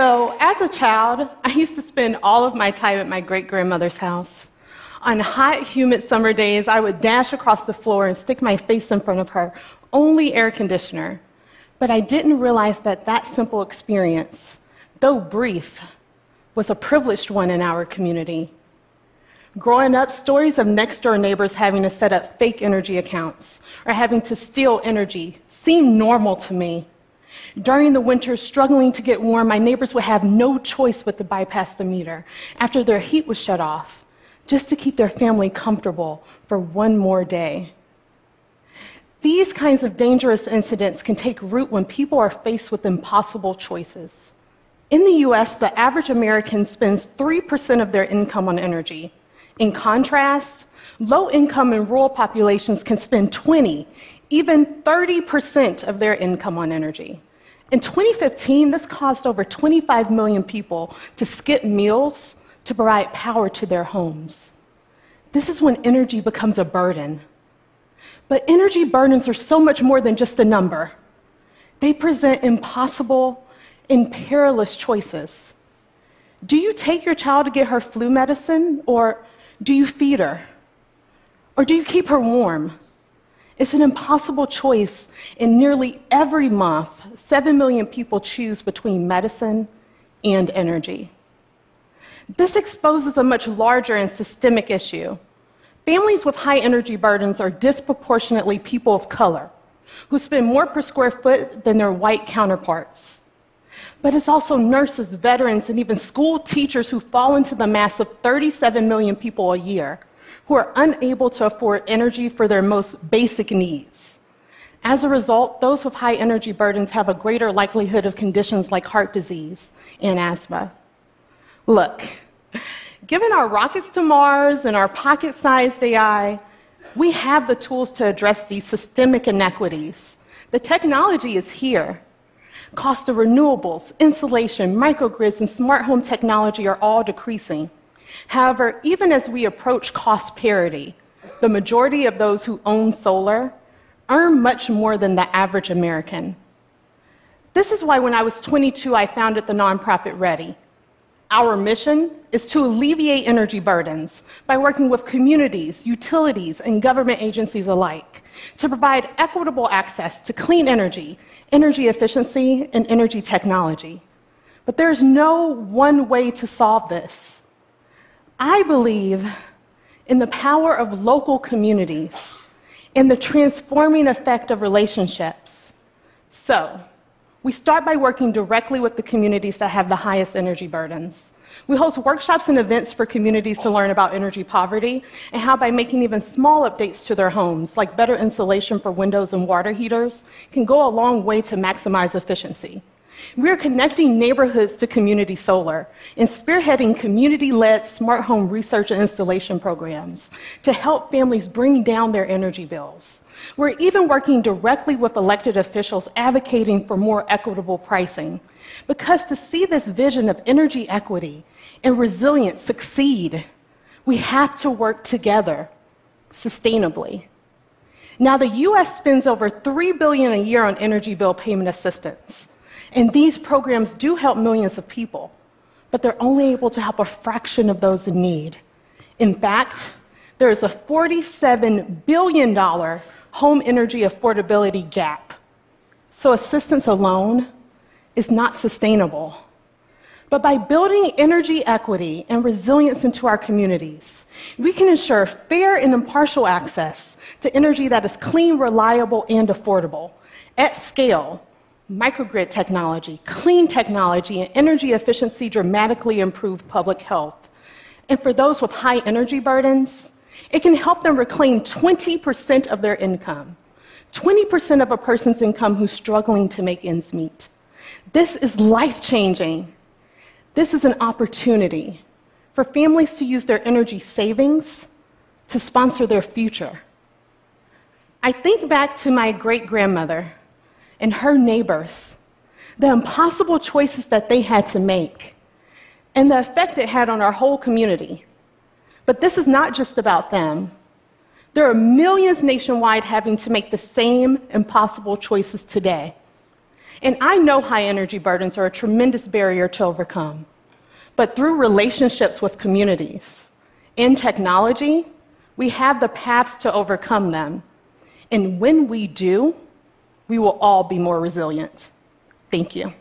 So as a child, I used to spend all of my time at my great-grandmother's house. On hot, humid summer days, I would dash across the floor and stick my face in front of her, only air conditioner. But I didn't realize that that simple experience, though brief, was a privileged one in our community. Growing up, stories of next-door neighbors having to set up fake energy accounts or having to steal energy seemed normal to me. During the winter, struggling to get warm, my neighbors would have no choice but to bypass the meter after their heat was shut off, just to keep their family comfortable for one more day. These kinds of dangerous incidents can take root when people are faced with impossible choices. In the US, the average American spends 3% of their income on energy. In contrast, low-income and rural populations can spend 20%, even 30% of their income on energy. In 2015, this caused over 25 million people to skip meals to provide power to their homes. This is when energy becomes a burden. But energy burdens are so much more than just a number. They present impossible and perilous choices. Do you take your child to get her flu medicine, or do you feed her? Or do you keep her warm? It's an impossible choice, and nearly every month, 7 million people choose between medicine and energy. This exposes a much larger and systemic issue. Families with high energy burdens are disproportionately people of color, who spend more per square foot than their white counterparts. But it's also nurses, veterans, and even school teachers who fall into the mass of 37 million people a year, who are unable to afford energy for their most basic needs. As a result, those with high energy burdens have a greater likelihood of conditions like heart disease and asthma. Look, given our rockets to Mars and our pocket-sized AI, we have the tools to address these systemic inequities. The technology is here. Cost of renewables, insulation, microgrids, and smart home technology are all decreasing. However, even as we approach cost parity, the majority of those who own solar earn much more than the average American. This is why when I was 22, I founded the nonprofit Ready. Our mission is to alleviate energy burdens by working with communities, utilities, and government agencies alike to provide equitable access to clean energy, energy efficiency, and energy technology. But there's no one way to solve this. I believe in the power of local communities and the transforming effect of relationships. So, we start by working directly with the communities that have the highest energy burdens. We host workshops and events for communities to learn about energy poverty and how by making even small updates to their homes, like better insulation for windows and water heaters, can go a long way to maximize efficiency. We are connecting neighborhoods to community solar and spearheading community-led smart home research and installation programs to help families bring down their energy bills. We're even working directly with elected officials advocating for more equitable pricing, because to see this vision of energy equity and resilience succeed, we have to work together sustainably. Now, the U.S. spends over $3 billion a year on energy bill payment assistance. And these programs do help millions of people, but they're only able to help a fraction of those in need. In fact, there is a $47 billion home energy affordability gap. So assistance alone is not sustainable. But by building energy equity and resilience into our communities, we can ensure fair and impartial access to energy that is clean, reliable, and affordable at scale. Microgrid technology, clean technology, and energy efficiency dramatically improve public health. And for those with high energy burdens, it can help them reclaim 20% of their income, 20% of a person's income who's struggling to make ends meet. This is life-changing. This is an opportunity for families to use their energy savings to sponsor their future. I think back to my great-grandmother and her neighbors, the impossible choices that they had to make, and the effect it had on our whole community. But this is not just about them. There are millions nationwide having to make the same impossible choices today. And I know high energy burdens are a tremendous barrier to overcome. But through relationships with communities and technology, we have the paths to overcome them. And when we do, we will all be more resilient. Thank you.